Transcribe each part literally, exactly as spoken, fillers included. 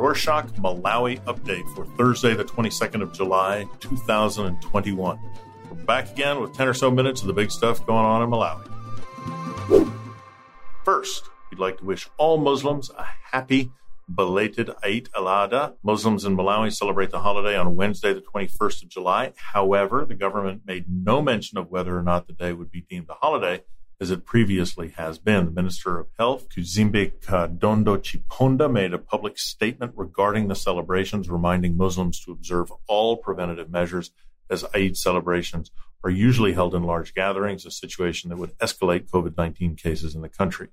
Rorschach Malawi update for Thursday, the twenty-second of July, two thousand twenty-one. We're back again with ten or so minutes of the big stuff going on in Malawi. First, we'd like to wish all Muslims a happy belated Eid al-Adha. Muslims in Malawi celebrate the holiday on Wednesday, the twenty-first of July. However, the government made no mention of whether or not the day would be deemed a holiday, as it previously has been. The Minister of Health, Khuzumbe Kadondo Chiponda, made a public statement regarding the celebrations, reminding Muslims to observe all preventative measures, as Eid celebrations are usually held in large gatherings, a situation that would escalate COVID nineteen cases in the country.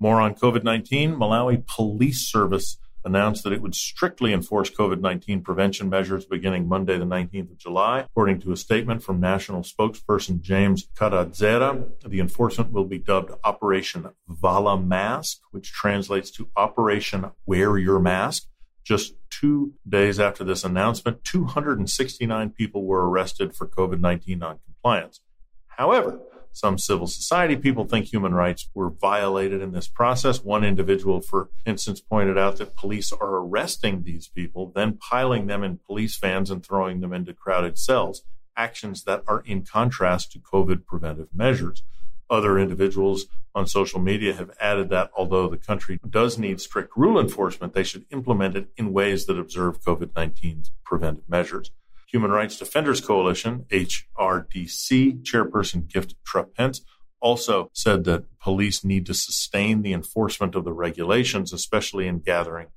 More on COVID nineteen, Malawi Police Service announced that it would strictly enforce COVID nineteen prevention measures beginning Monday, the nineteenth of July. According to a statement from national spokesperson James Carrazzera, the enforcement will be dubbed Operation Vala Mask, which translates to Operation Wear Your Mask. Just two days after this announcement, two hundred sixty-nine people were arrested for COVID nineteen noncompliance. However, some civil society people think human rights were violated in this process. One individual, for instance, pointed out that police are arresting these people, then piling them in police vans and throwing them into crowded cells, actions that are in contrast to COVID preventive measures. Other individuals on social media have added that although the country does need strict rule enforcement, they should implement it in ways that observe COVID nineteen's preventive measures. Human Rights Defenders Coalition, H R D C, Chairperson Gift Trapence, also said that police need to sustain the enforcement of the regulations, especially in gathering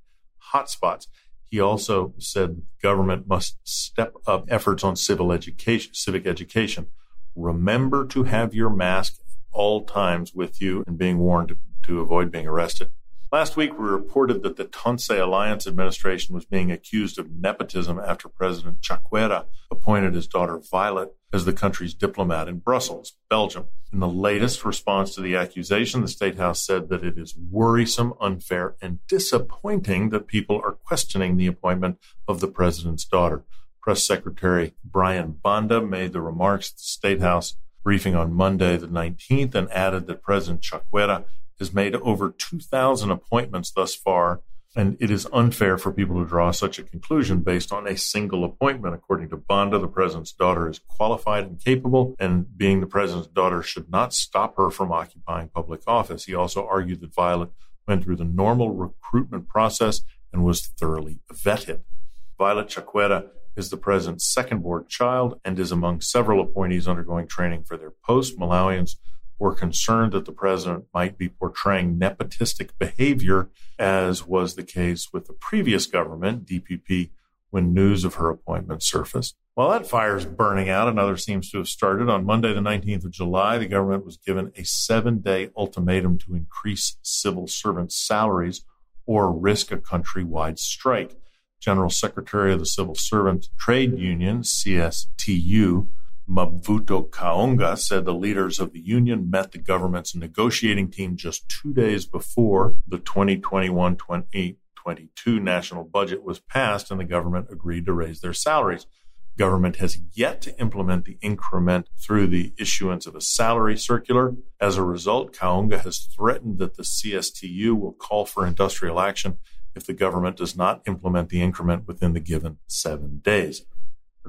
hotspots. He also said government must step up efforts on civil education, civic education. Remember to have your mask at all times with you and being warned to, to avoid being arrested. Last week, we reported that the Tonse Alliance administration was being accused of nepotism after President Chakwera appointed his daughter Violet as the country's diplomat in Brussels, Belgium. In the latest response to the accusation, the State House said that it is worrisome, unfair, and disappointing that people are questioning the appointment of the president's daughter. Press Secretary Brian Banda made the remarks at the State House briefing on Monday the nineteenth and added that President Chakwera has made over two thousand appointments thus far, and it is unfair for people to draw such a conclusion based on a single appointment. According to Banda, the president's daughter is qualified and capable, and being the president's daughter should not stop her from occupying public office. He also argued that Violet went through the normal recruitment process and was thoroughly vetted. Violet Chakwera is the president's second-born child and is among several appointees undergoing training for their post. Malawians were concerned that the president might be portraying nepotistic behavior, as was the case with the previous government, D P P, when news of her appointment surfaced. While that fire's burning out, another seems to have started. On Monday, the nineteenth of July, the government was given a seven-day ultimatum to increase civil servant salaries or risk a countrywide strike. General Secretary of the Civil Servant Trade Union, C S T U, Mabvuto Kaonga, said the leaders of the union met the government's negotiating team just two days before the twenty twenty-one twenty twenty-two national budget was passed and the government agreed to raise their salaries. Government has yet to implement the increment through the issuance of a salary circular. As a result, Kaonga has threatened that the C S T U will call for industrial action if the government does not implement the increment within the given seven days.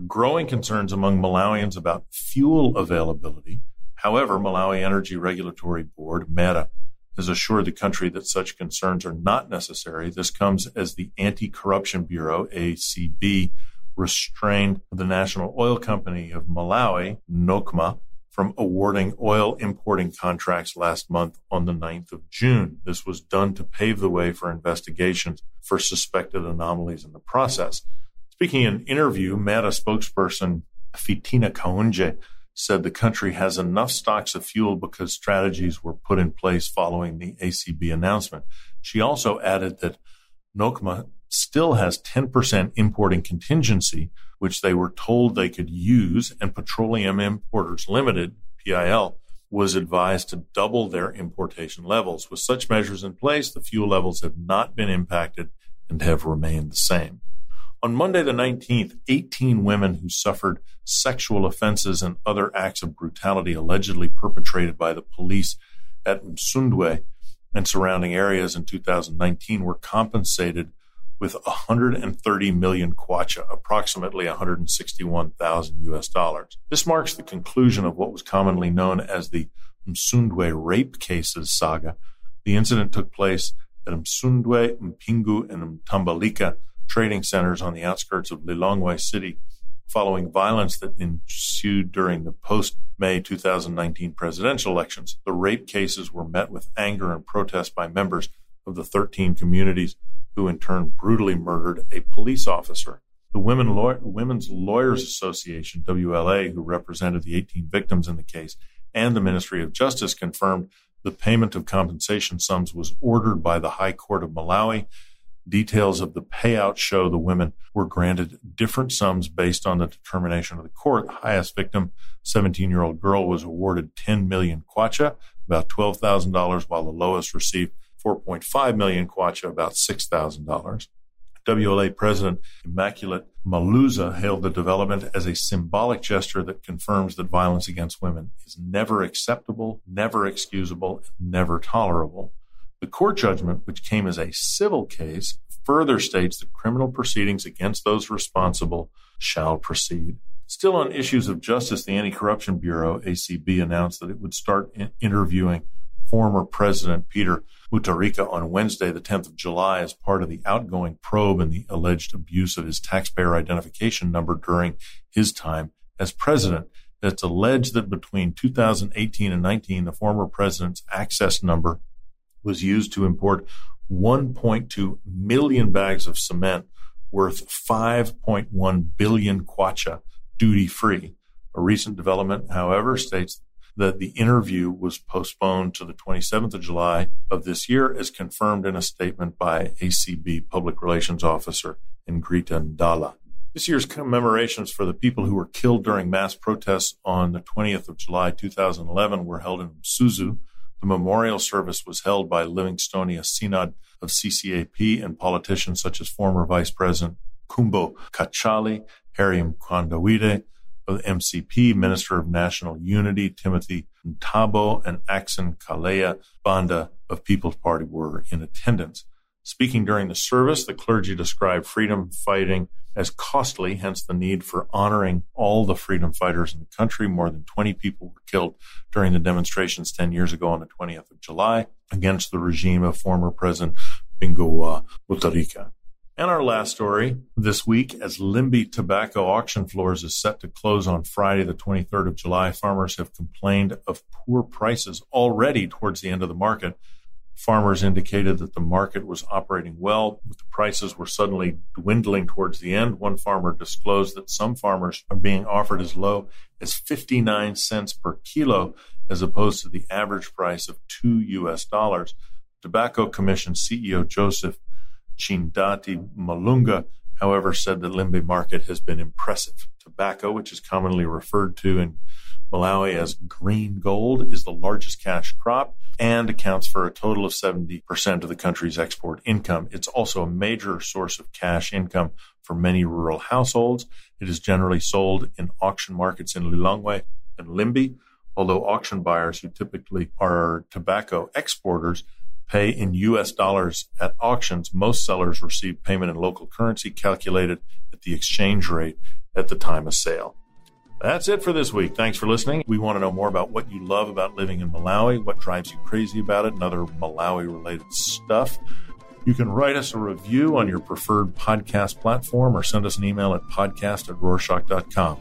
Growing concerns among Malawians about fuel availability. However, Malawi Energy Regulatory Board, MERA, has assured the country that such concerns are not necessary. This comes as the Anti-Corruption Bureau, A C B, restrained the National Oil Company of Malawi, NOCMA, from awarding oil importing contracts last month on the ninth of June. This was done to pave the way for investigations for suspected anomalies in the process. Speaking in an interview, MERA spokesperson Fitina Kaunje said the country has enough stocks of fuel because strategies were put in place following the A C B announcement. She also added that NOCMA still has ten percent importing contingency, which they were told they could use, and Petroleum Importers Limited, P I L, was advised to double their importation levels. With such measures in place, the fuel levels have not been impacted and have remained the same. On Monday the nineteenth, eighteen women who suffered sexual offenses and other acts of brutality allegedly perpetrated by the police at Msundwe and surrounding areas in two thousand nineteen were compensated with one hundred thirty million kwacha, approximately one hundred sixty-one thousand U S dollars. This marks the conclusion of what was commonly known as the Msundwe rape cases saga. The incident took place at Msundwe, Mpingu, and Mtambalika trading centers on the outskirts of Lilongwe City following violence that ensued during the post-May two thousand nineteen presidential elections. The rape cases were met with anger and protest by members of the thirteen communities who in turn brutally murdered a police officer. The Women Law- Women's Lawyers Association, W L A, who represented the eighteen victims in the case, and the Ministry of Justice confirmed the payment of compensation sums was ordered by the High Court of Malawi. Details of the payout show the women were granted different sums based on the determination of the court. The highest victim, seventeen-year-old girl, was awarded ten million kwacha, about twelve thousand dollars, while the lowest received four point five million kwacha, about six thousand dollars. W L A President Immaculate Maluza hailed the development as a symbolic gesture that confirms that violence against women is never acceptable, never excusable, and never tolerable. The court judgment, which came as a civil case, further states that criminal proceedings against those responsible shall proceed. Still on issues of justice, the Anti-Corruption Bureau, A C B, announced that it would start in- interviewing former President Peter Mutharika on Wednesday, the tenth of July, as part of the outgoing probe and the alleged abuse of his taxpayer identification number during his time as president. It's alleged that between two thousand eighteen and nineteen, the former president's access number was used to import one point two million bags of cement worth five point one billion kwacha duty-free. A recent development, however, states that the interview was postponed to the twenty-seventh of July of this year, as confirmed in a statement by A C B Public Relations Officer Ingrita Ndala. This year's commemorations for the people who were killed during mass protests on the twentieth of July two thousand eleven were held in Msuzu. The memorial service was held by Livingstonia Synod of C C A P and politicians such as former Vice President Kumbo Kachali, Harry Mkwandawide of M C P, Minister of National Unity Timothy Ntabo, and Axen Kalea Banda of People's Party were in attendance. Speaking during the service, the clergy described freedom fighting as costly, hence the need for honoring all the freedom fighters in the country. More than twenty people were killed during the demonstrations ten years ago on the twentieth of July against the regime of former President Bingu wa Mutharika. And our last story this week, as Limbe Tobacco Auction Floors is set to close on Friday, the twenty-third of July, farmers have complained of poor prices already towards the end of the market. Farmers indicated that the market was operating well, but the prices were suddenly dwindling towards the end. One farmer disclosed that some farmers are being offered as low as fifty-nine cents per kilo, as opposed to the average price of two U S dollars. Tobacco Commission C E O Joseph Chindati Malunga, however, said the Limbe market has been impressive. Tobacco, which is commonly referred to in Malawi as green gold, is the largest cash crop and accounts for a total of seventy percent of the country's export income. It's also a major source of cash income for many rural households. It is generally sold in auction markets in Lilongwe and Limbe, although auction buyers, who typically are tobacco exporters, pay in U S dollars at auctions. Most sellers receive payment in local currency calculated at the exchange rate at the time of sale. That's it for this week. Thanks for listening. We want to know more about what you love about living in Malawi, what drives you crazy about it, and other Malawi-related stuff. You can write us a review on your preferred podcast platform or send us an email at podcast at rorschach dot com.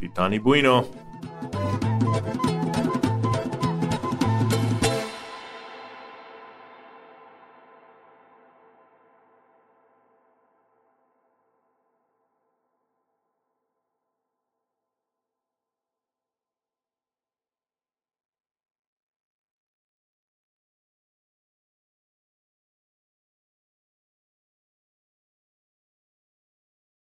Pitani Bueno.